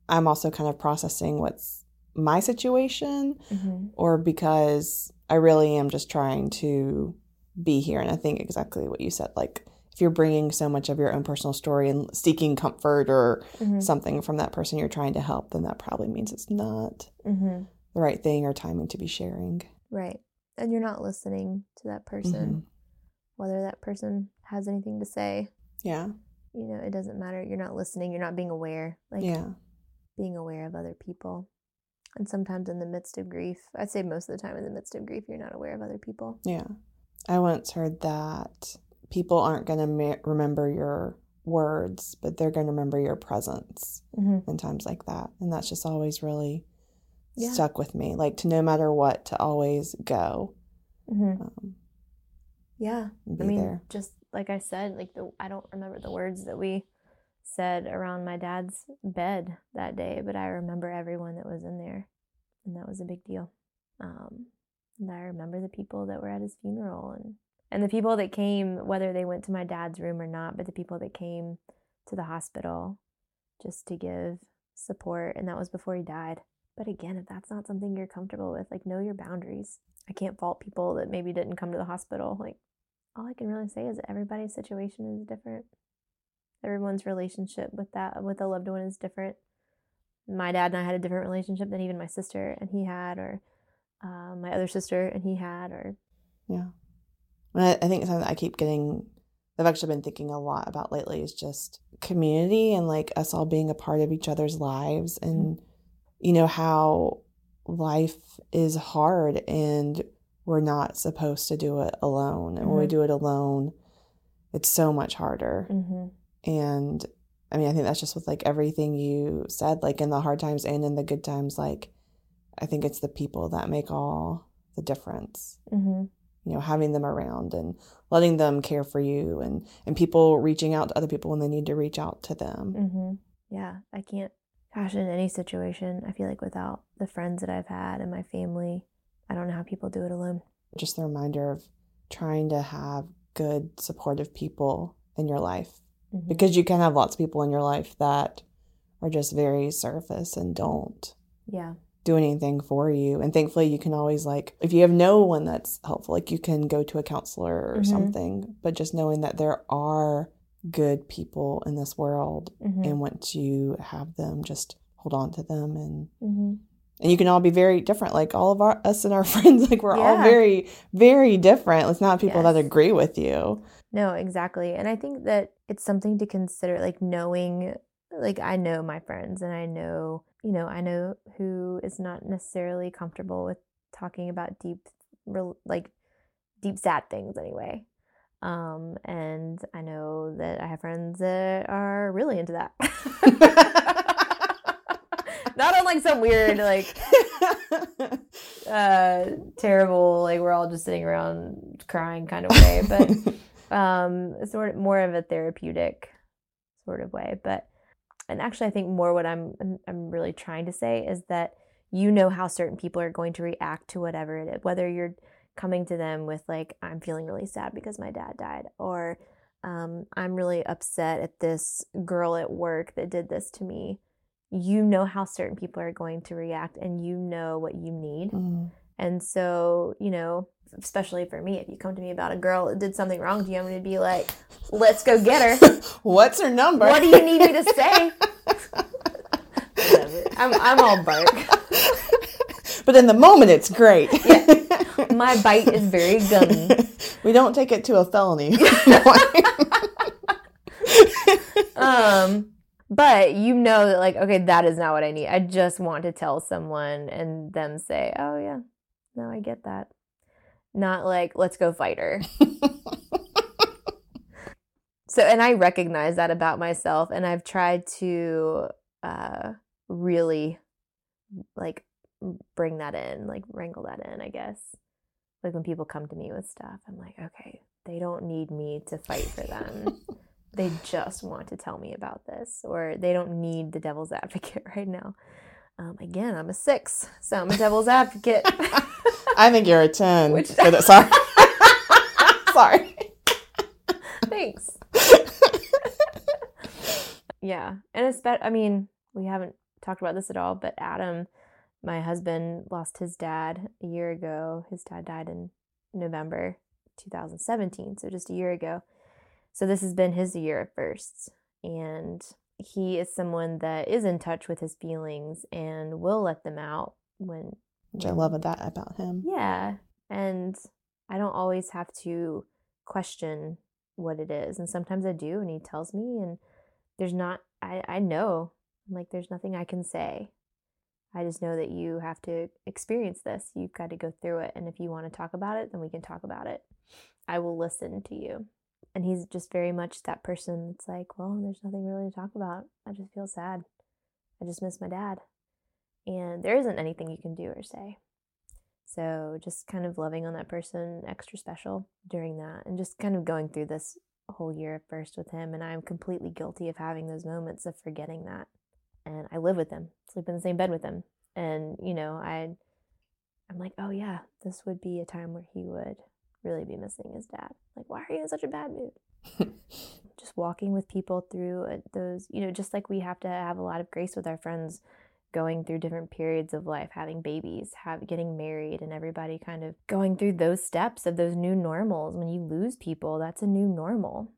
I'm also kind of processing what's my situation, mm-hmm. or because I really am just trying to be here. And I think exactly what you said, like, if you're bringing so much of your own personal story and seeking comfort or mm-hmm. something from that person you're trying to help, then that probably means it's not mm-hmm. the right thing or timing to be sharing. Right. And you're not listening to that person, mm-hmm. whether that person has anything to say. Yeah. You know, it doesn't matter. You're not listening. You're not being aware. Like, yeah. Being aware of other people. And sometimes in the midst of grief, I'd say most of the time in the midst of grief, you're not aware of other people. Yeah. I once heard that people aren't going to remember your words, but they're going to remember your presence mm-hmm. in times like that. And that's just always really... Yeah. stuck with me, like, to no matter what, to always go. Mm-hmm. Yeah. I mean, there. Just like I said, like, I don't remember the words that we said around my dad's bed that day, but I remember everyone that was in there, and that was a big deal. And I remember the people that were at his funeral, and the people that came, whether they went to my dad's room or not, but the people that came to the hospital just to give support, and that was before he died. But again, if that's not something you're comfortable with, like, know your boundaries. I can't fault people that maybe didn't come to the hospital. Like, all I can really say is that everybody's situation is different. Everyone's relationship with a loved one is different. My dad and I had a different relationship than even my sister and he had, or my other sister and he had, or... Yeah. I think something that I keep getting, I've actually been thinking a lot about lately, is just community and, like, us all being a part of each other's lives and... Mm-hmm. You know, how life is hard and we're not supposed to do it alone. And mm-hmm. when we do it alone, it's so much harder. Mm-hmm. And I mean, I think that's just with, like, everything you said, like, in the hard times and in the good times, like, I think it's the people that make all the difference, mm-hmm. you know, having them around and letting them care for you and people reaching out to other people when they need to reach out to them. Mm-hmm. Yeah, I can't. Gosh, in any situation, I feel like without the friends that I've had and my family, I don't know how people do it alone. Just the reminder of trying to have good, supportive people in your life. Mm-hmm. Because you can have lots of people in your life that are just very surface and don't do anything for you. And thankfully, you can always, like, if you have no one that's helpful, like, you can go to a counselor or mm-hmm. something. But just knowing that there are good people in this world, mm-hmm. and once you have them, just hold on to them, and you can all be very different, like, all of us and our friends, like, we're all very, very different. It's not people that agree with you. No, exactly. And I think that it's something to consider, like, knowing, like, I know my friends, and I know, you know, I know who is not necessarily comfortable with talking about deep sad things anyway. And I know that I have friends that are really into that. Not on, like, some weird, like, terrible, like, we're all just sitting around crying kind of way, but sort of more of a therapeutic sort of way. But, and actually, I think more what I'm really trying to say is that, you know, how certain people are going to react to whatever it is, whether you're coming to them with, like, I'm feeling really sad because my dad died, or I'm really upset at this girl at work that did this to me. You know how certain people are going to react, and you know what you need. Mm-hmm. And so, you know, especially for me, if you come to me about a girl that did something wrong to you, I'm going to be like, let's go get her. What's her number? What do you need me to say? I'm all bark. But in the moment, it's great. Yeah. My bite is very gummy. We don't take it to a felony. But you know that, like, okay, that is not what I need. I just want to tell someone and them say, oh, yeah, no, I get that. Not like, let's go fight her. So, and I recognize that about myself, and I've tried to really, like, bring that in, like, wrangle that in, I guess. Like, when people come to me with stuff, I'm like, okay, they don't need me to fight for them. They just want to tell me about this, or they don't need the devil's advocate right now. Again, I'm a 6, so I'm a devil's advocate. I think you're a 10. Sorry. Sorry. Thanks. Yeah. And I mean, we haven't talked about this at all, but Adam, my husband, lost his dad a year ago. His dad died in November 2017, so just a year ago. So this has been his year of firsts, and he is someone that is in touch with his feelings and will let them out when. Which I love that about him. Yeah, and I don't always have to question what it is, and sometimes I do, and he tells me, and there's not. I know, like, there's nothing I can say. I just know that you have to experience this. You've got to go through it, and if you want to talk about it, then we can talk about it. I will listen to you. And he's just very much that person that's like, well, there's nothing really to talk about. I just feel sad. I just miss my dad. And there isn't anything you can do or say. So just kind of loving on that person extra special during that. And just kind of going through this whole year at first with him. And I'm completely guilty of having those moments of forgetting that. And I live with him. Sleep in the same bed with him. And, you know, I'm like, oh, yeah, this would be a time where he would really be missing his dad. Like, why are you in such a bad mood? Just walking with people through those, you know, just like we have to have a lot of grace with our friends going through different periods of life, having babies, getting married, and everybody kind of going through those steps of those new normals. When you lose people, that's a new normal.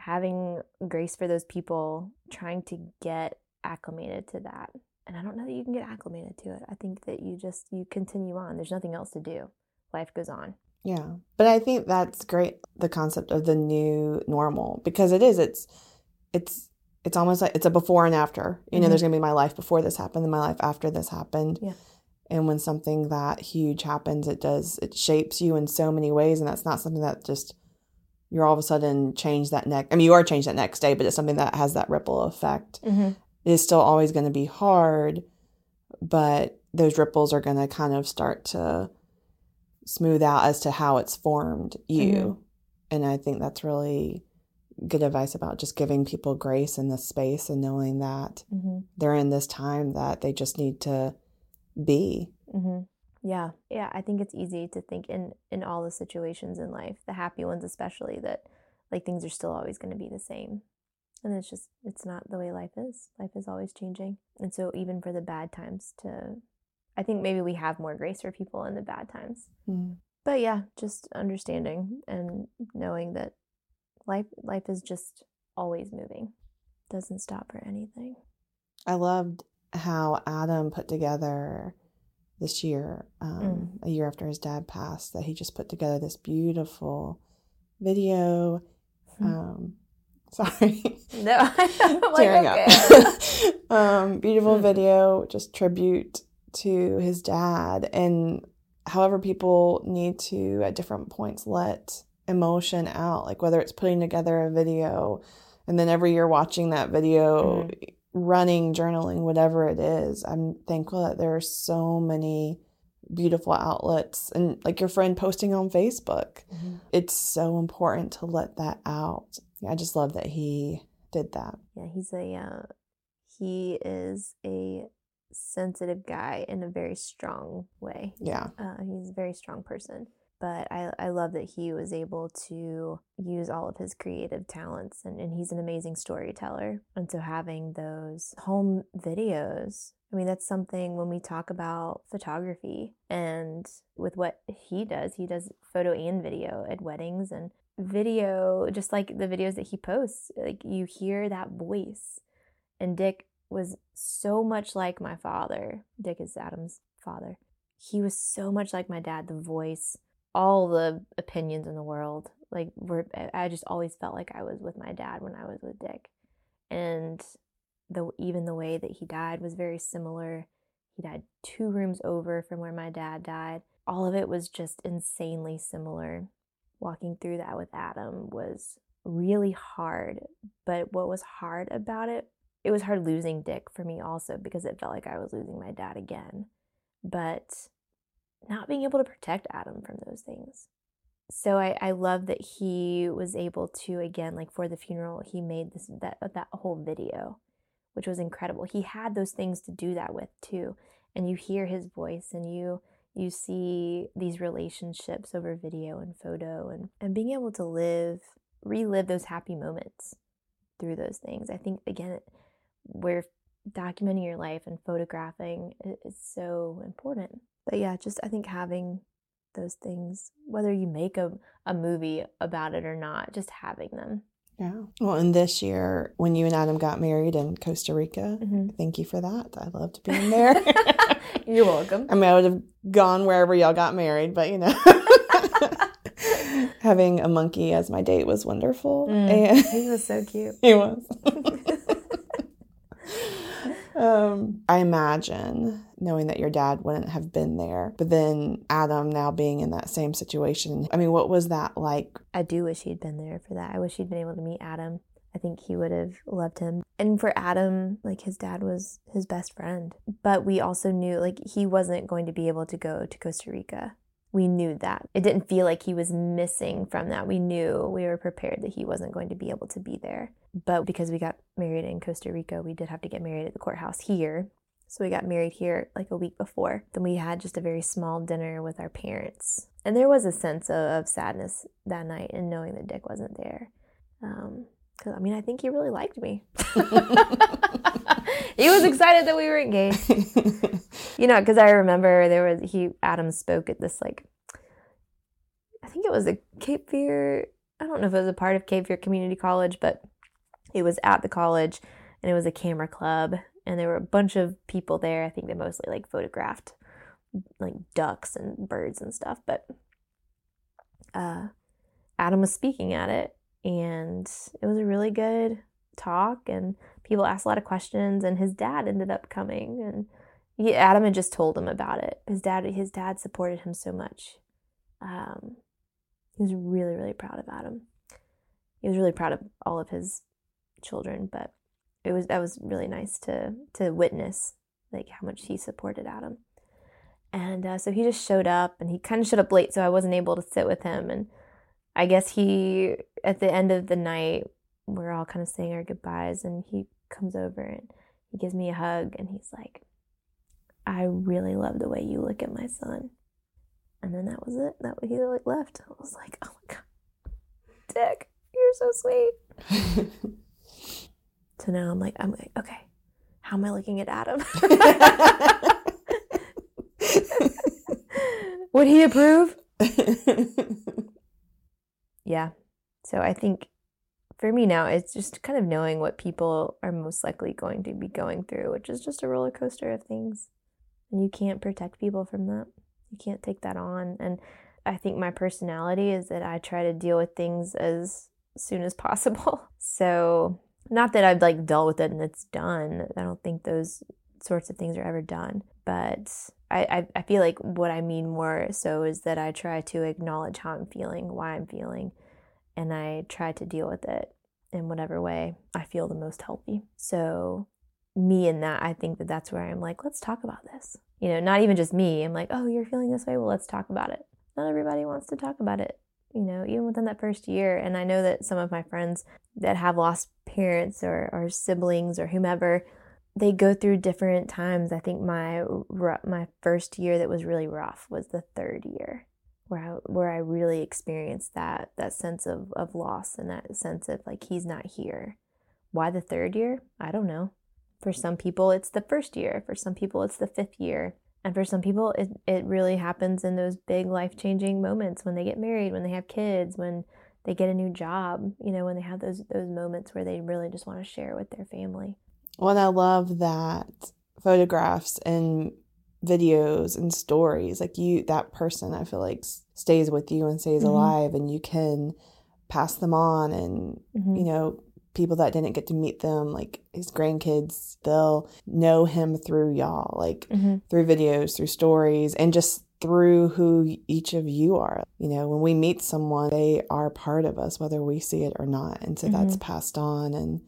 Having grace for those people, trying to get acclimated to that. And I don't know that you can get acclimated to it. I think that you continue on. There's nothing else to do. Life goes on. Yeah. But I think that's great, the concept of the new normal, because it is, it's almost like it's a before and after, you know, mm-hmm. There's going to be my life before this happened and my life after this happened. Yeah. And when something that huge happens, it shapes you in so many ways. And that's not something that just, you're all of a sudden changed that next, I mean, you are changed that next day, but it's something that has that ripple effect. Mm-hmm. It is still always going to be hard, but those ripples are going to kind of start to smooth out as to how it's formed you. Mm-hmm. And I think that's really good advice about just giving people grace in this space and knowing that mm-hmm. they're in this time that they just need to be. Mm-hmm. Yeah. Yeah. I think it's easy to think in all the situations in life, the happy ones especially, that like things are still always going to be the same. And it's just, it's not the way life is. Life is always changing. And so even for the bad times I think maybe we have more grace for people in the bad times. Mm. But yeah, just understanding and knowing that life is just always moving. Doesn't stop for anything. I loved how Adam put together this year, a year after his dad passed, that he just put together this beautiful video. Mm. Sorry. No, I'm like, tearing okay. up. Beautiful video, just tribute to his dad, and however people need to at different points let emotion out, like whether it's putting together a video and then every year watching that video, mm-hmm. running, journaling, whatever it is. I'm thankful that there are so many beautiful outlets, and like your friend posting on Facebook, mm-hmm. it's so important to let that out. I just love that he did that. Yeah, he is a sensitive guy in a very strong way. Yeah. He's a very strong person. But I love that he was able to use all of his creative talents, and he's an amazing storyteller. And so having those home videos, I mean, that's something when we talk about photography, and with what he does photo and video at weddings and video, just like the videos that he posts, like you hear that voice. And Dick was so much like my father. Dick is Adam's father. He was so much like my dad, the voice, all the opinions in the world. Like, I just always felt like I was with my dad when I was with Dick. And even the way that he died was very similar. He died 2 rooms over from where my dad died. All of it was just insanely similar. Walking through that with Adam was really hard. But what was hard about it, it was hard losing Dick for me also, because it felt like I was losing my dad again. But not being able to protect Adam from those things. So I love that he was able to, again, like for the funeral, he made that whole video, which was incredible. He had those things to do that with too. And you hear his voice and you see these relationships over video and photo and being able to relive those happy moments through those things. I think, again, where documenting your life and photographing is so important. But yeah, just I think having those things, whether you make a movie about it or not, just having them. Yeah. Well, and this year when you and Adam got married in Costa Rica, mm-hmm. Thank you for that. I loved being there. You're welcome. I mean, I would have gone wherever y'all got married, but you know, having a monkey as my date was wonderful. And he was so cute. He was. I imagine knowing that your dad wouldn't have been there, but then Adam now being in that same situation. I mean, what was that like? I do wish he'd been there for that. I wish he'd been able to meet Adam. I think he would have loved him. And for Adam, like his dad was his best friend, but we also knew like he wasn't going to be able to go to Costa Rica. We knew that. It didn't feel like he was missing from that. We knew, we were prepared that he wasn't going to be able to be there. But because we got married in Costa Rica, we did have to get married at the courthouse here. So we got married here like a week before. Then we had just a very small dinner with our parents. And there was a sense of sadness that night and knowing that Dick wasn't there. 'Cause I mean, I think he really liked me. He was excited that we were engaged. You know, because I remember Adam spoke at this like, I think it was a Cape Fear, I don't know if it was a part of Cape Fear Community College, but it was at the college and it was a camera club and there were a bunch of people there. I think they mostly like photographed like ducks and birds and stuff, but Adam was speaking at it and it was a really good talk and people asked a lot of questions and his dad ended up coming and Adam had just told him about it. His dad supported him so much. He was really, really proud of Adam. He was really proud of all of his children, but that was really nice to witness like how much he supported Adam. And so he just showed up and he kind of showed up late, so I wasn't able to sit with him. And I guess at the end of the night, we're all kind of saying our goodbyes and he comes over and he gives me a hug and he's like, I really love the way you look at my son. And then that was it. He left. I was like, oh my God, Dick, you're so sweet. So now I'm like, okay, how am I looking at Adam? Would he approve? Yeah. So I think for me now, it's just kind of knowing what people are most likely going to be going through, which is just a roller coaster of things. And you can't protect people from that. You can't take that on. And I think my personality is that I try to deal with things as soon as possible. So not that I've like dealt with it and it's done. I don't think those sorts of things are ever done. But I feel like what I mean more so is that I try to acknowledge how I'm feeling, why I'm feeling, and I try to deal with it in whatever way I feel the most healthy. So me in that, I think that that's where I'm like, let's talk about this. You know, not even just me. I'm like, oh, you're feeling this way? Well, let's talk about it. Not everybody wants to talk about it, you know, even within that first year. And I know that some of my friends that have lost parents or siblings or whomever, they go through different times. I think my first year that was really rough was the third year where I really experienced that sense of loss and that sense of like, he's not here. Why the third year? I don't know. For some people, it's the first year. For some people, it's the fifth year. And for some people, it really happens in those big life-changing moments when they get married, when they have kids, when they get a new job, you know, when they have those moments where they really just want to share with their family. Well, I love that photographs and videos and stories, like you, that person, I feel like stays with you and stays mm-hmm. alive, and you can pass them on. And, mm-hmm. you know, people that didn't get to meet them, like his grandkids, they'll know him through y'all, like mm-hmm. through videos, through stories, and just through who each of you are. You know, when we meet someone, they are part of us, whether we see it or not. And so mm-hmm. that's passed on, and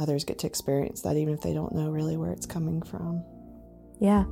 others get to experience that, even if they don't know really where it's coming from. Yeah.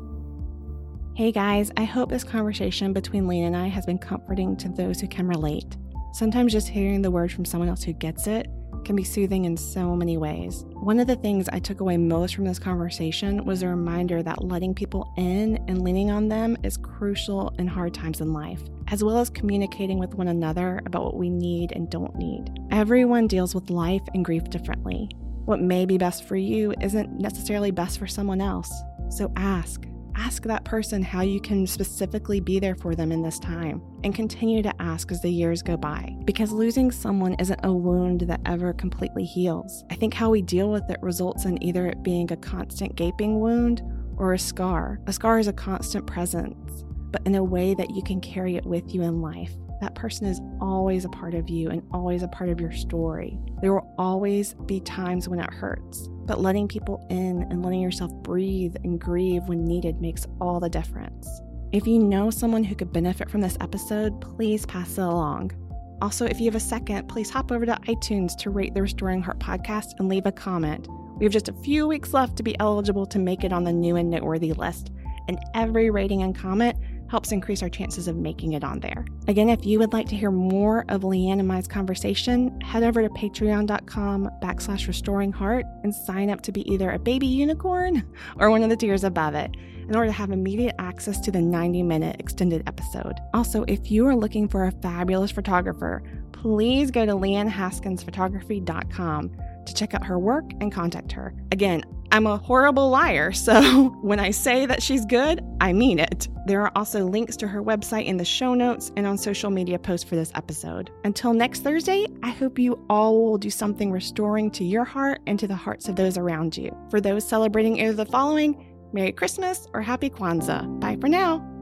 Hey guys, I hope this conversation between Leanne and I has been comforting to those who can relate. Sometimes just hearing the word from someone else who gets it can be soothing in so many ways. One of the things I took away most from this conversation was a reminder that letting people in and leaning on them is crucial in hard times in life, as well as communicating with one another about what we need and don't need. Everyone deals with life and grief differently. What may be best for you isn't necessarily best for someone else. So ask. Ask that person how you can specifically be there for them in this time, and continue to ask as the years go by, because losing someone isn't a wound that ever completely heals. I think how we deal with it results in either it being a constant gaping wound or a scar. A scar is a constant presence, but in a way that you can carry it with you in life. That person is always a part of you and always a part of your story. There will always be times when it hurts, but letting people in and letting yourself breathe and grieve when needed makes all the difference. If you know someone who could benefit from this episode, please pass it along. Also, if you have a second, please hop over to iTunes to rate the Restoring Heart podcast and leave a comment. We have just a few weeks left to be eligible to make it on the new and noteworthy list, and every rating and comment helps increase our chances of making it on there. Again, if you would like to hear more of Leanne and my's conversation, head over to patreon.com/restoringheart and sign up to be either a baby unicorn or one of the tiers above it in order to have immediate access to the 90-minute extended episode. Also, if you are looking for a fabulous photographer, please go to leannehaskinsphotography.com to check out her work and contact her. Again, I'm a horrible liar, so when I say that she's good, I mean it. There are also links to her website in the show notes and on social media posts for this episode. Until next Thursday, I hope you all will do something restoring to your heart and to the hearts of those around you. For those celebrating either the following, Merry Christmas or Happy Kwanzaa. Bye for now.